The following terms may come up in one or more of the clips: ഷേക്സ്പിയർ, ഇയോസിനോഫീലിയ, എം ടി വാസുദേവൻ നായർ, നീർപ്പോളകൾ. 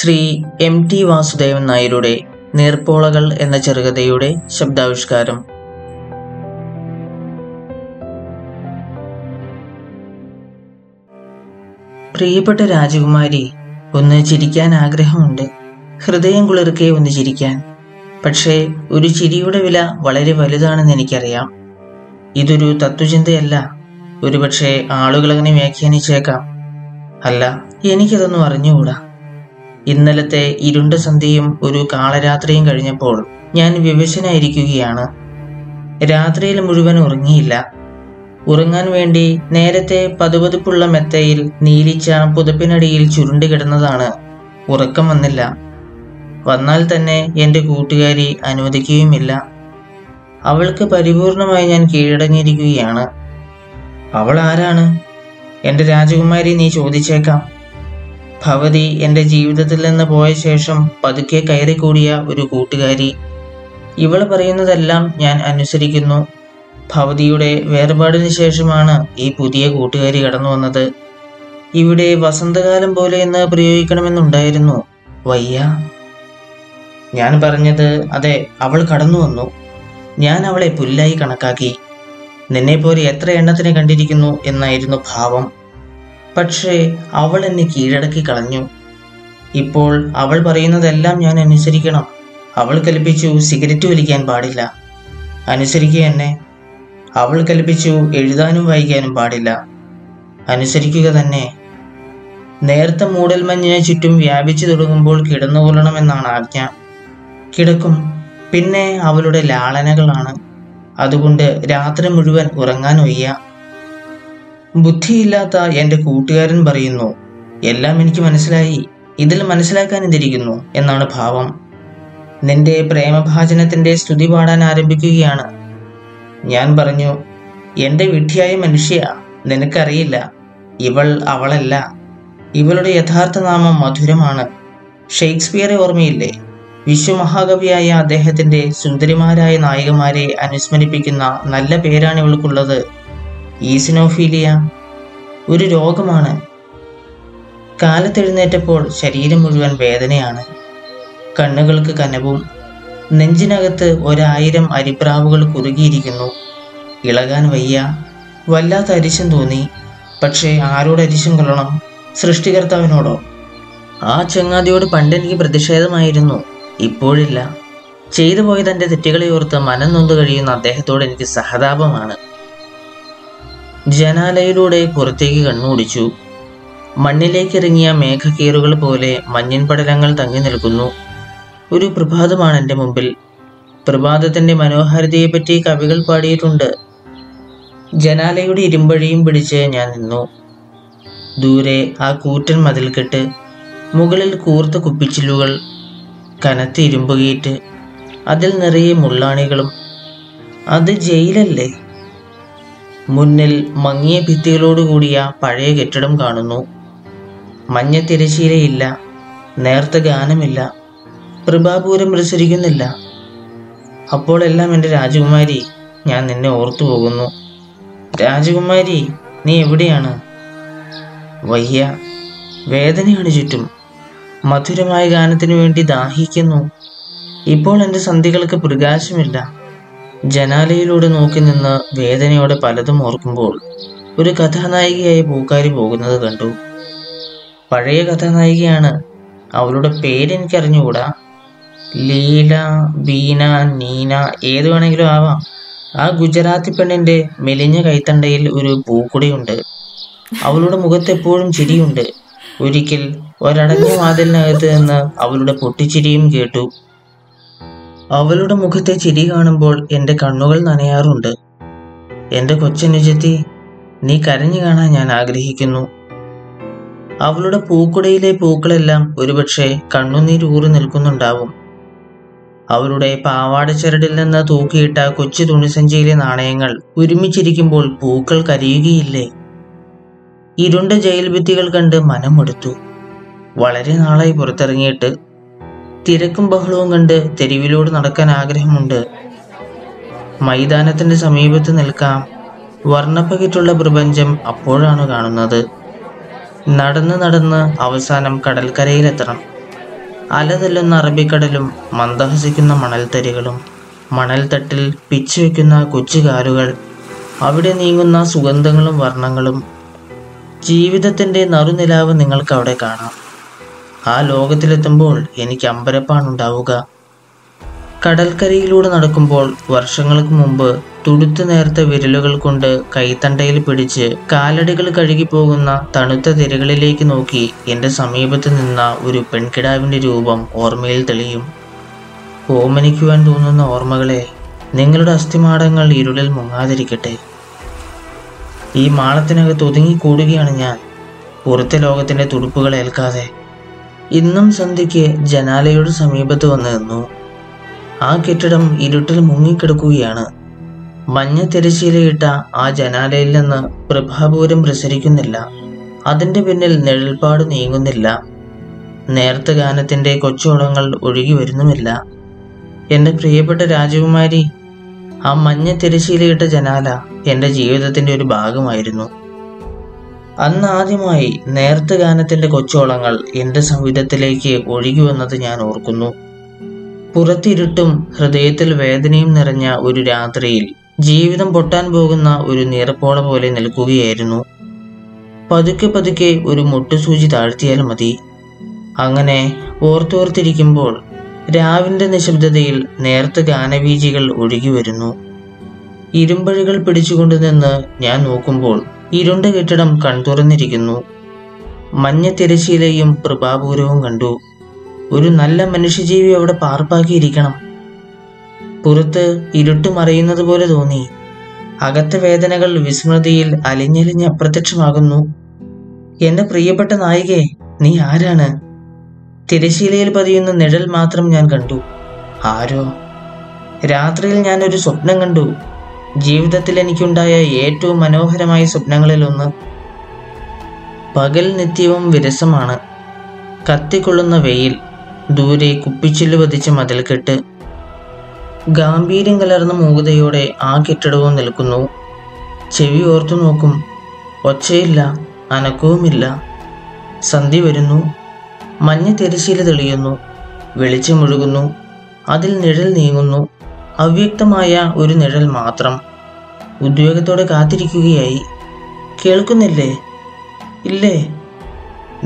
Shri M T Vasudevan നായരുടെ നീർപ്പോളകൾ എന്ന ചെറുകഥയുടെ ശബ്ദാവിഷ്കാരം. പ്രിയപ്പെട്ട രാജകുമാരി, ഒന്ന് ചിരിക്കാൻ ആഗ്രഹമുണ്ട്, ഹൃദയം കുളിർക്കെ ഒന്ന് ചിരിക്കാൻ. പക്ഷേ ഒരു ചിരിയുടെ വില വളരെ വലുതാണെന്ന് എനിക്കറിയാം. ഇതൊരു തത്വചിന്തയല്ല, ഒരുപക്ഷെ ആളുകളങ്ങനെ വ്യാഖ്യാനിച്ചേക്കാം. അല്ല, എനിക്കതൊന്നും അറിഞ്ഞുകൂടാ. ഇന്നലത്തെ ഇരുണ്ട സന്ധ്യയും ഒരു കാളരാത്രിയും കഴിഞ്ഞപ്പോൾ ഞാൻ വിവശനായിരിക്കുകയാണ്. രാത്രിയിൽ മുഴുവൻ ഉറങ്ങിയില്ല. ഉറങ്ങാൻ വേണ്ടി നേരത്തെ പതുപതുപ്പുള്ള മെത്തയിൽ നീലിച്ച പുതപ്പിനടിയിൽ ചുരുണ്ടു കിടന്നതാണ്. ഉറക്കം വന്നില്ല. വന്നാൽ തന്നെ എൻ്റെ കൂട്ടുകാരി അനുവദിക്കുകയുമില്ല. അവൾക്ക് പരിപൂർണമായി ഞാൻ കീഴടങ്ങിയിരിക്കുകയാണ്. അവൾ ആരാണ്? എൻ്റെ രാജകുമാരി, നീ ചോദിച്ചേക്കാം. ഭവതി എൻ്റെ ജീവിതത്തിൽ നിന്ന് പോയ ശേഷം പതുക്കെ കയറിക്കൂടിയ ഒരു കൂട്ടുകാരി. ഇവൾ പറയുന്നതെല്ലാം ഞാൻ അനുസരിക്കുന്നു. ഭവതിയുടെ വേർപാടിന് ശേഷമാണ് ഈ പുതിയ കൂട്ടുകാരി കടന്നു വന്നത്. ഇവിടെ വസന്തകാലം പോലെ എന്ന് പ്രയോഗിക്കണമെന്നുണ്ടായിരുന്നു, വയ്യ. ഞാൻ പറഞ്ഞത് അതെ, അവൾ കടന്നു വന്നു. ഞാൻ അവളെ പുല്ലായി കണക്കാക്കി. നിന്നെപ്പോലെ എത്ര എണ്ണത്തിനെ കണ്ടിരിക്കുന്നു എന്നായിരുന്നു ഭാവം. പക്ഷേ അവൾ എന്നെ കീഴടക്കി കളഞ്ഞു. ഇപ്പോൾ അവൾ പറയുന്നതെല്ലാം ഞാൻ അനുസരിക്കണം. അവൾ കൽപ്പിച്ചു സിഗരറ്റ് വലിക്കാൻ പാടില്ല, അനുസരിക്കുക തന്നെ. അവൾ കൽപ്പിച്ചു എഴുതാനും വായിക്കാനും പാടില്ല, അനുസരിക്കുക തന്നെ. നേർത്ത മൂടൽമഞ്ഞിനെ ചുറ്റും വ്യാപിച്ചു തുടങ്ങുമ്പോൾ കിടന്നുകൊള്ളണമെന്നാണ് ആജ്ഞ. കിടക്കും. പിന്നെ അവളുടെ ലാളനകളാണ്. അതുകൊണ്ട് രാത്രി മുഴുവൻ ഉറങ്ങാൻ ഒയ്യ. ബുദ്ധിയില്ലാത്ത എൻ്റെ കൂട്ടുകാരൻ പറയുന്നു, എല്ലാം എനിക്ക് മനസ്സിലായി, ഇതിൽ മനസ്സിലാക്കാൻ എന്തിരിക്കുന്നു എന്നാണ് ഭാവം. നിന്റെ പ്രേമഭാജനത്തിൻ്റെ സ്തുതി പാടാൻ ആരംഭിക്കുകയാണ്. ഞാൻ പറഞ്ഞു, എൻ്റെ വിഡ്ഢിയായ മനുഷ്യ, നിനക്കറിയില്ല, ഇവൾ അവളല്ല. ഇവളുടെ യഥാർത്ഥ നാമം മധുരമാണ്. ഷേക്സ്പിയറെ ഓർമ്മയില്ലേ? വിശ്വമഹാകവിയായ അദ്ദേഹത്തിൻ്റെ സുന്ദരിമാരായ നായികമാരെ അനുസ്മരിപ്പിക്കുന്ന നല്ല പേരാണ് ഇവൾക്കുള്ളത്. ഇയോസിനോഫീലിയ ഒരു രോഗമാണ്. കാലത്തെഴുന്നേറ്റപ്പോൾ ശരീരം മുഴുവൻ വേദനയാണ്. കണ്ണുകൾക്ക് കനവും നെഞ്ചിനകത്ത് 1000 അരിപ്രാവുകൾ കുറുകിയിരിക്കുന്നു. ഇളകാൻ വയ്യ. വല്ലാത്ത അരിശം തോന്നി. പക്ഷേ ആരോട് അരിശം കൊള്ളണം? സൃഷ്ടികർത്താവിനോടോ? ആ ചങ്ങാതിയോട് പണ്ടെനിക്ക് പ്രതിഷേധമായിരുന്നു, ഇപ്പോഴില്ല. ചെയ്തു പോയ തൻ്റെ തെറ്റുകളെ ഓർത്ത് മനം നൊന്ത് കഴിയുന്ന അദ്ദേഹത്തോട് എനിക്ക് സഹതാപമാണ്. ജനാലയിലൂടെ പുറത്തേക്ക് കണ്ണോടിച്ചു. മണ്ണിലേക്കിറങ്ങിയ മേഘക്കീറുകൾ പോലെ മഞ്ഞിൻ പടലങ്ങൾ തങ്ങി നിൽക്കുന്നു. ഒരു പ്രഭാതമാണ് എൻ്റെ മുമ്പിൽ. പ്രഭാതത്തിൻ്റെ മനോഹാരിതയെപ്പറ്റി കവികൾ പാടിയിട്ടുണ്ട്. ജനാലയുടെ ഇരുമ്പഴിയും പിടിച്ച് ഞാൻ നിന്നു. ദൂരെ ആ കൂറ്റൻ മതിൽക്കെട്ട്, മുകളിൽ കൂർത്ത കുപ്പിച്ചില്ലുകൾ, കനത്ത ഇരുമ്പുകീറ്റ്, അതിൽ നിറയെ മുള്ളാണികളും. അത് ജയിലല്ലേ? മുന്നിൽ മങ്ങിയ ഭിത്തികളോടുകൂടിയ പഴയ കെട്ടിടം കാണുന്നു. മഞ്ഞ തിരശീലയില്ല, നേർത്ത ഗാനമില്ല, പ്രഭാപൂരം പ്രസരിക്കുന്നില്ല. അപ്പോഴെല്ലാം എൻ്റെ രാജകുമാരി, ഞാൻ നിന്നെ ഓർത്തു പോകുന്നു. രാജകുമാരി, നീ എവിടെയാണ്? വയ്യ, വേദനയാണ് ചുറ്റും. മധുരമായ ഗാനത്തിനു വേണ്ടി ദാഹിക്കുന്നു. ഇപ്പോൾ എൻ്റെ സന്ധികൾക്ക് പ്രകാശമില്ല. ജനാലയിലൂടെ നോക്കി നിന്ന് വേദനയോടെ പലതും ഓർക്കുമ്പോൾ ഒരു കഥാനായികയായി പൂക്കാരി പോകുന്നത് കണ്ടു. പഴയ കഥാനായികയാണ്. അവളുടെ പേരെനിക്കറിഞ്ഞുകൂടാ. ലീല, ബീന, നീന, ഏത് വേണമെങ്കിലും ആവാം. ആ ഗുജറാത്തി പെണ്ണിൻ്റെ മെലിഞ്ഞ കൈത്തണ്ടയിൽ ഒരു പൂക്കുടിയുണ്ട്. അവളുടെ മുഖത്തെപ്പോഴും ചിരിയുണ്ട്. ഒരിക്കൽ ഒരടഞ്ഞ വാതിലിനകത്ത് നിന്ന് അവളുടെ പൊട്ടിച്ചിരിയും കേട്ടു. അവളുടെ മുഖത്തെ ചിരി കാണുമ്പോൾ എൻ്റെ കണ്ണുകൾ നനയാറുണ്ട്. എൻ്റെ കൊച്ചനുജത്തി, നീ കരഞ്ഞു കാണാൻ ഞാൻ ആഗ്രഹിക്കുന്നു. അവളുടെ പൂക്കുടയിലെ പൂക്കളെല്ലാം ഒരുപക്ഷെ കണ്ണുനീരൂറി നിൽക്കുന്നുണ്ടാവും. അവളുടെ പാവാടച്ചരടിൽ നിന്ന് തൂക്കിയിട്ട കൊച്ചു തുണിസഞ്ചിയിലെ നാണയങ്ങൾ ഒരുമിച്ചിരിക്കുമ്പോൾ പൂക്കൾ കരയുകയില്ലേ? ഇരുണ്ട ജയിൽ ഭിത്തികൾ കണ്ട് മനമെടുത്തു. വളരെ നാളായി പുറത്തിറങ്ങിയിട്ട്. തിരക്കും ബഹളവും കണ്ട് തെരുവിലൂടെ നടക്കാൻ ആഗ്രഹമുണ്ട്. മൈതാനത്തിൻ്റെ സമീപത്ത് നിൽക്കാം. വർണ്ണപ്പകിട്ടുള്ള പ്രപഞ്ചം അപ്പോഴാണ് കാണുന്നത്. നടന്ന് അവസാനം കടൽക്കരയിലെത്തണം. അലതല്ലുന്ന അറബിക്കടലും മന്ദഹസിക്കുന്ന മണൽത്തരികളും മണൽത്തട്ടിൽ പിച്ചുവെക്കുന്ന കൊച്ചുകാലുകൾ, അവിടെ നീങ്ങുന്ന സുഗന്ധങ്ങളും വർണ്ണങ്ങളും, ജീവിതത്തിൻ്റെ നറുനിലാവ് നിങ്ങൾക്ക് അവിടെ കാണാം. ആ ലോകത്തിലെത്തുമ്പോൾ എനിക്ക് അമ്പരപ്പാണുണ്ടാവുക. കടൽക്കരയിലൂടെ നടക്കുമ്പോൾ വർഷങ്ങൾക്ക് മുമ്പ് തുടുത്തു നേർത്ത വിരലുകൾ കൊണ്ട് കൈത്തണ്ടയിൽ പിടിച്ച് കാലടികൾ കഴുകിപ്പോകുന്ന തണുത്ത തിരകളിലേക്ക് നോക്കി എൻ്റെ സമീപത്ത് നിന്ന ഒരു പെൺകിടാവിൻ്റെ രൂപം ഓർമ്മയിൽ തെളിയും. ഓമനിക്കുവാൻ തോന്നുന്ന ഓർമ്മകളെ, നിങ്ങളുടെ അസ്ഥിമാടങ്ങൾ ഇരുളിൽ മുങ്ങാതിരിക്കട്ടെ. ഈ മാളത്തിനകത്ത് ഒതുങ്ങിക്കൂടുകയാണ് ഞാൻ, പുറത്തെ ലോകത്തിൻ്റെ തുടുപ്പുകൾ ഏൽക്കാതെ. ഇന്നും സന്ധ്യയ്ക്ക് ജനാലയുടെ സമീപത്ത് വന്ന് നിന്നു. ആ കെട്ടിടം ഇരുട്ടിൽ മുങ്ങിക്കിടക്കുകയാണ്. മഞ്ഞ തിരശ്ശീലയിട്ട ആ ജനാലയിൽ നിന്ന് പ്രഭാപൂരം പ്രസരിക്കുന്നില്ല. അതിൻ്റെ പിന്നിൽ നിഴൽപ്പാട് നീങ്ങുന്നില്ല. നേർത്ത ഗാനത്തിൻ്റെ കൊച്ചോളങ്ങൾ ഒഴുകി വരുന്നുമില്ല. എൻ്റെ പ്രിയപ്പെട്ട രാജകുമാരി, ആ മഞ്ഞ തിരശ്ശീലയിട്ട ജനാല എൻ്റെ ജീവിതത്തിൻ്റെ ഒരു ഭാഗമായിരുന്നു. അന്ന് ആദ്യമായി നേർത്ത ഗാനത്തിൻ്റെ കൊച്ചോളങ്ങൾ എൻ്റെ സംഗീതത്തിലേക്ക് ഒഴുകി വന്നത് ഞാൻ ഓർക്കുന്നു. പുറത്തിരുട്ടും ഹൃദയത്തിൽ വേദനയും നിറഞ്ഞ ഒരു രാത്രിയിൽ ജീവിതം പൊട്ടാൻ പോകുന്ന ഒരു നീർപ്പോള പോലെ നിൽക്കുകയായിരുന്നു. പതുക്കെ പതുക്കെ ഒരു മുട്ടുസൂചി താഴ്ത്തിയാൽ മതി. അങ്ങനെ ഓർത്തോർത്തിരിക്കുമ്പോൾ രാവിൻ്റെ നിശബ്ദതയിൽ നേർത്ത ഗാനവീചികൾ ഒഴുകി വരുന്നു. ഇരുമ്പഴികൾ പിടിച്ചുകൊണ്ട് നിന്ന് ഞാൻ നോക്കുമ്പോൾ ഇരുണ്ട കെട്ടിടം കൺതുറന്നിരിക്കുന്നു. മഞ്ഞ തിരശ്ശീലയും പ്രഭാപൂരവും കണ്ടു. ഒരു നല്ല മനുഷ്യജീവി അവിടെ പാർപ്പാക്കിയിരിക്കണം. പുറത്ത് ഇരുട്ട് മറയുന്നത് പോലെ തോന്നി. അകത്തെ വേദനകൾ വിസ്മൃതിയിൽ അലിഞ്ഞലിഞ്ഞ് അപ്രത്യക്ഷമാകുന്നു. എൻ്റെ പ്രിയപ്പെട്ട നായികേ, നീ ആരാണ്? തിരശ്ശീലയിൽ പതിയുന്ന നിഴൽ മാത്രം ഞാൻ കണ്ടു. ആരോ. രാത്രിയിൽ ഞാനൊരു സ്വപ്നം കണ്ടു. ജീവിതത്തിൽ എനിക്കുണ്ടായ ഏറ്റവും മനോഹരമായ സ്വപ്നങ്ങളിലൊന്ന്. പകൽ നിത്യവും വിരസമാണ്. കത്തിക്കൊള്ളുന്ന വെയിൽ, ദൂരെ കുപ്പിച്ചില്ലു പതിച്ച് മതിൽക്കെട്ട്. ഗാംഭീര്യം കലർന്ന മൂകതയോടെ ആ കെട്ടിടവും നിൽക്കുന്നു. ചെവി ഓർത്തു നോക്കും. ഒച്ചയില്ല, അനക്കവുമില്ല. സന്ധ്യ വരുന്നു. മഞ്ഞ തിരശ്ശീല തെളിയുന്നു. വെളിച്ചമൊഴുകുന്നു. അതിൽ നിഴൽ നീങ്ങുന്നു. അവ്യക്തമായ ഒരു നിഴൽ മാത്രം. ഉദ്വേഗത്തോടെ കാത്തിരിക്കുകയായി. കേൾക്കുന്നില്ലേ? ഇല്ലേ?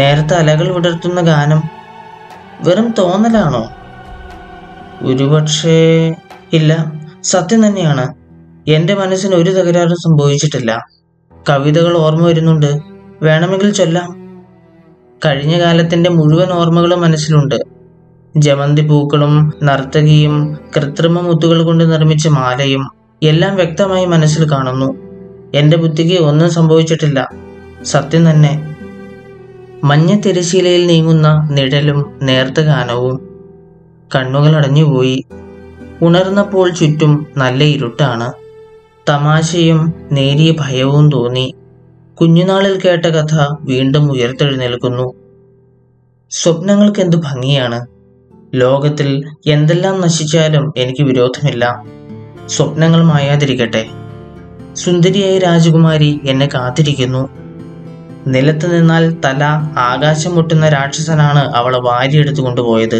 നേരത്തെ അലകൾ വിടർത്തുന്ന ഗാനം വെറും തോന്നലാണോ? ഒരുപക്ഷേ ഇല്ല, സത്യം തന്നെയാണ്. എൻ്റെ മനസ്സിന് ഒരു തകരാറും സംഭവിച്ചിട്ടില്ല. കവിതകൾ ഓർമ്മ വരുന്നുണ്ട്. വേണമെങ്കിൽ ചൊല്ലാം. കഴിഞ്ഞ കാലത്തിൻ്റെ മുഴുവൻ ഓർമ്മകളും മനസ്സിലുണ്ട്. ജമന്തി പൂക്കളും നർത്തകിയും കൃത്രിമ മുത്തുകൾ കൊണ്ട് നിർമ്മിച്ച മാലയും എല്ലാം വ്യക്തമായി മനസ്സിൽ കാണുന്നു. എൻ്റെ ബുദ്ധിക്ക് ഒന്നും സംഭവിച്ചിട്ടില്ല. സത്യം തന്നെ. മഞ്ഞ തിരശ്ശീലയിൽ നീങ്ങുന്ന നിഴലും നേർത്ത ഗാനവും. കണ്ണുകൾ അടഞ്ഞുപോയി. ഉണർന്നപ്പോൾ ചുറ്റും നല്ല ഇരുട്ടാണ്. തമാശയും നേരിയ ഭയവും തോന്നി. കുഞ്ഞുനാളിൽ കേട്ട കഥ വീണ്ടും ഉയർത്തെഴുന്നേൽക്കുന്നു. സ്വപ്നങ്ങൾക്ക് എന്തു ഭംഗിയാണ്. ലോകത്തിൽ എന്തെല്ലാം നശിച്ചാലും എനിക്ക് വിരോധമില്ല. സ്വപ്നങ്ങൾ മായാതിരിക്കട്ടെ. സുന്ദരിയായ രാജകുമാരി എന്നെ കാത്തിരിക്കുന്നു. നിലത്ത് നിന്നാൽ തല ആകാശം മുട്ടുന്ന രാക്ഷസനാണ് അവളെ വാരിയെടുത്തു കൊണ്ടുപോയത്.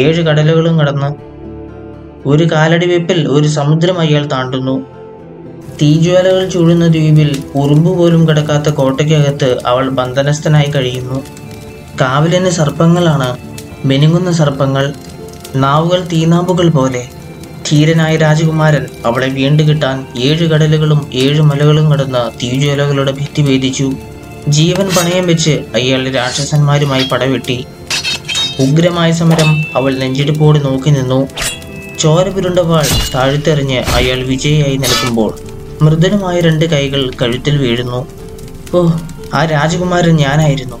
7 കടലുകളും കടന്ന് ഒരു കാലടി വെപ്പിൽ ഒരു സമുദ്രം അയാൾ താണ്ടുന്നു. തീജ്വാലകൾ ചൂടുന്ന ദ്വീപിൽ ഉറുമ്പ് പോലും കിടക്കാത്ത കോട്ടയ്ക്കകത്ത് അവൾ ബന്ധനസ്ഥനായി കഴിയുന്നു. കാവലിന് സർപ്പങ്ങളാണ്, മെനുങ്ങുന്ന സർപ്പങ്ങൾ. നാവുകൾ തീനാമ്പുകൾ പോലെ. ധീരനായ രാജകുമാരൻ അവളെ വീണ്ടുകിട്ടാൻ 7 കടലുകളും 7 മലകളും കടന്ന് തീജ്വാലകളുടെ ഭിത്തി ഭേദിച്ചു. ജീവൻ പണയം വെച്ച് അയാൾ രാക്ഷസന്മാരുമായി പടവെട്ടി. ഉഗ്രമായ സമരം അവൾ നെഞ്ചിടിപ്പോടെ നോക്കി നിന്നു. ചോരപുരുണ്ടവാൾ താഴ്ത്തെറിഞ്ഞ് അയാൾ വിജയിയായി നിൽക്കുമ്പോൾ മൃദുലമായ 2 കൈകൾ കഴുത്തിൽ വീഴുന്നു. ഓഹ്, ആ രാജകുമാരൻ ഞാനായിരുന്നു.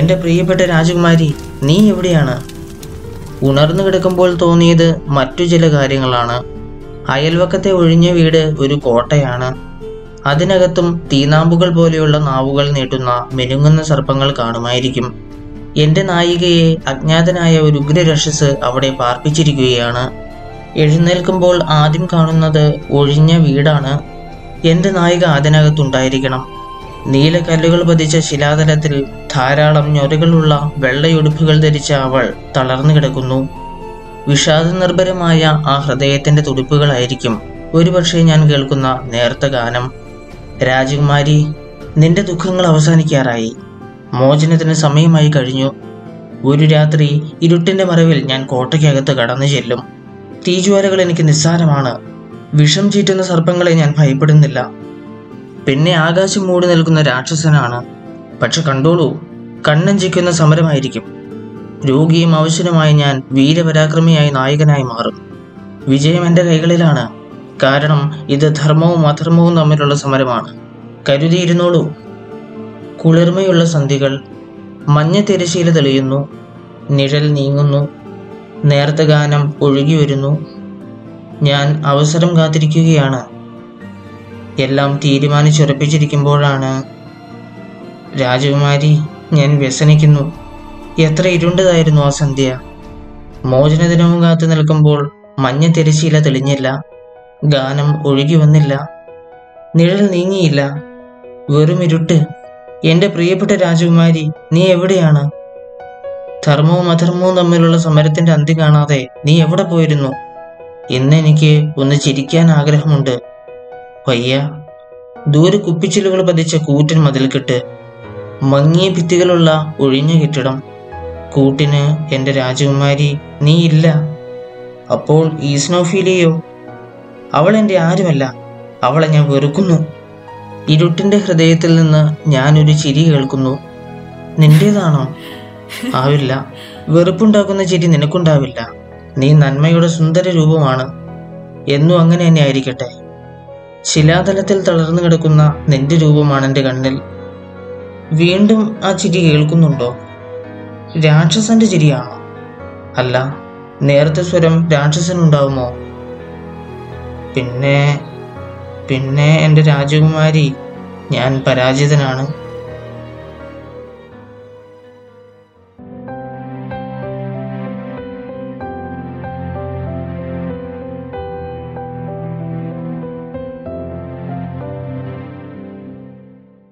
എൻ്റെ പ്രിയപ്പെട്ട രാജകുമാരി, നീ എവിടെയാണ്? ഉണർന്നു കിടക്കുമ്പോൾ തോന്നിയത് മറ്റു ചില കാര്യങ്ങളാണ്. അയൽവക്കത്തെ ഒഴിഞ്ഞ വീട് ഒരു കോട്ടയാണ്. അതിനകത്തും തീനാമ്പുകൾ പോലെയുള്ള നാവുകൾ നീട്ടുന്ന മെനുങ്ങുന്ന സർപ്പങ്ങൾ കാണുമായിരിക്കും. എൻ്റെ നായികയെ അജ്ഞാതനായ ഒരു ഉഗ്രരക്ഷസ് അവിടെ പാർപ്പിച്ചിരിക്കുകയാണ്. എഴുന്നേൽക്കുമ്പോൾ ആദ്യം കാണുന്നത് ഒഴിഞ്ഞ വീടാണ്. എൻ്റെ നായിക അതിനകത്തുണ്ടായിരിക്കണം. നീലക്കല്ലുകൾ പതിച്ച ശിലാതലത്തിൽ ധാരാളം ഞൊരകളുള്ള വെള്ളയുടുപ്പുകൾ ധരിച്ച അവൾ തളർന്നു കിടക്കുന്നു. വിഷാദനിർഭരമായ ആ ഹൃദയത്തിന്റെ തുടിപ്പുകളായിരിക്കും ഒരുപക്ഷെ ഞാൻ കേൾക്കുന്ന നേർത്ത ഗാനം. രാജകുമാരി, നിന്റെ ദുഃഖങ്ങൾ അവസാനിക്കാറായി, മോചനത്തിന് സമയമായി കഴിഞ്ഞു. ഒരു രാത്രി ഇരുട്ടിന്റെ മറവിൽ ഞാൻ കോട്ടയ്ക്കകത്ത് കടന്നു ചെല്ലും. തീജ്വാലകൾ എനിക്ക് നിസ്സാരമാണ്, വിഷം ചീറ്റുന്ന സർപ്പങ്ങളെ ഞാൻ ഭയപ്പെടുന്നില്ല. പിന്നെ ആകാശം മൂടി നിൽക്കുന്ന രാക്ഷസനാണ്, പക്ഷെ കണ്ടോളൂ, കണ്ണഞ്ചിക്കുന്ന സമരമായിരിക്കും. രോഗിയും അവശനുമായി ഞാൻ വീരപരാക്രമിയായി നായകനായി മാറും. വിജയം എൻ്റെ കൈകളിലാണ്, കാരണം ഇത് ധർമ്മവും അധർമ്മവും തമ്മിലുള്ള സമരമാണ്. കരുതിയിരുന്നോളൂ. കുളിർമയുള്ള സന്ധികൾ, മഞ്ഞ തിരശീല തെളിയുന്നു, നിഴൽ നീങ്ങുന്നു, നേർത്ത ഗാനം ഒഴുകി വരുന്നു. ഞാൻ അവസരം കാത്തിരിക്കുകയാണ്. എല്ലാം തീരുമാനിച്ചുറപ്പിച്ചിരിക്കുമ്പോഴാണ്. രാജകുമാരി, ഞാൻ വ്യസനിക്കുന്നു. എത്ര ഇരുണ്ടതായിരുന്നു ആ സന്ധ്യ. മോചനദിനവും കാത്തു നിൽക്കുമ്പോൾ മഞ്ഞ തിരശീല തെളിഞ്ഞില്ല, ഗാനം ഒഴുകി വന്നില്ല, നിഴൽ നീങ്ങിയില്ല, വെറുമിരുട്ട്. എൻ്റെ പ്രിയപ്പെട്ട രാജകുമാരി, നീ എവിടെയാണ്? ധർമ്മവും അധർമ്മവും തമ്മിലുള്ള സമരത്തിന്റെ അന്ത്യം കാണാതെ നീ എവിടെ പോയിരുന്നു? ഇന്നെനിക്ക് ഒന്ന് ചിരിക്കാൻ ആഗ്രഹമുണ്ട്. വയ്യ. ദൂരെ കുപ്പിച്ചിലുകൾ പതിച്ച കൂറ്റൻ മതിൽക്കെട്ട്, മങ്ങിയ ഭിത്തികളുള്ള ഒഴിഞ്ഞ കെട്ടിടം. കൂട്ടിന് എൻ്റെ രാജകുമാരി നീ ഇല്ല. അപ്പോൾ ഇയോസിനോഫീലിയയോ? അവൾ എൻ്റെ ആരുമല്ല, അവളെ ഞാൻ വെറുക്കുന്നു. ഇരുട്ടിൻ്റെ ഹൃദയത്തിൽ നിന്ന് ഞാനൊരു ചിരി കേൾക്കുന്നു. നിൻ്റേതാണോ? ആവില്ല, വെറുപ്പുണ്ടാക്കുന്ന ചിരി നിനക്കുണ്ടാവില്ല. നീ നന്മയുടെ സുന്ദര രൂപമാണ്. എന്നും അങ്ങനെ തന്നെ ആയിരിക്കട്ടെ. ശിലാതലത്തിൽ തളർന്നു കിടക്കുന്ന നിന്റെ രൂപമാണ് എൻ്റെ കണ്ണിൽ. വീണ്ടും ആ ചിരി കേൾക്കുന്നുണ്ടോ? രാക്ഷസന്റെ ചിരിയാണോ? അല്ല, നേരത്തെ സ്വരം രാക്ഷസനുണ്ടാവുമോ? പിന്നെ എൻ്റെ രാജകുമാരി, ഞാൻ പരാജിതനാണ്.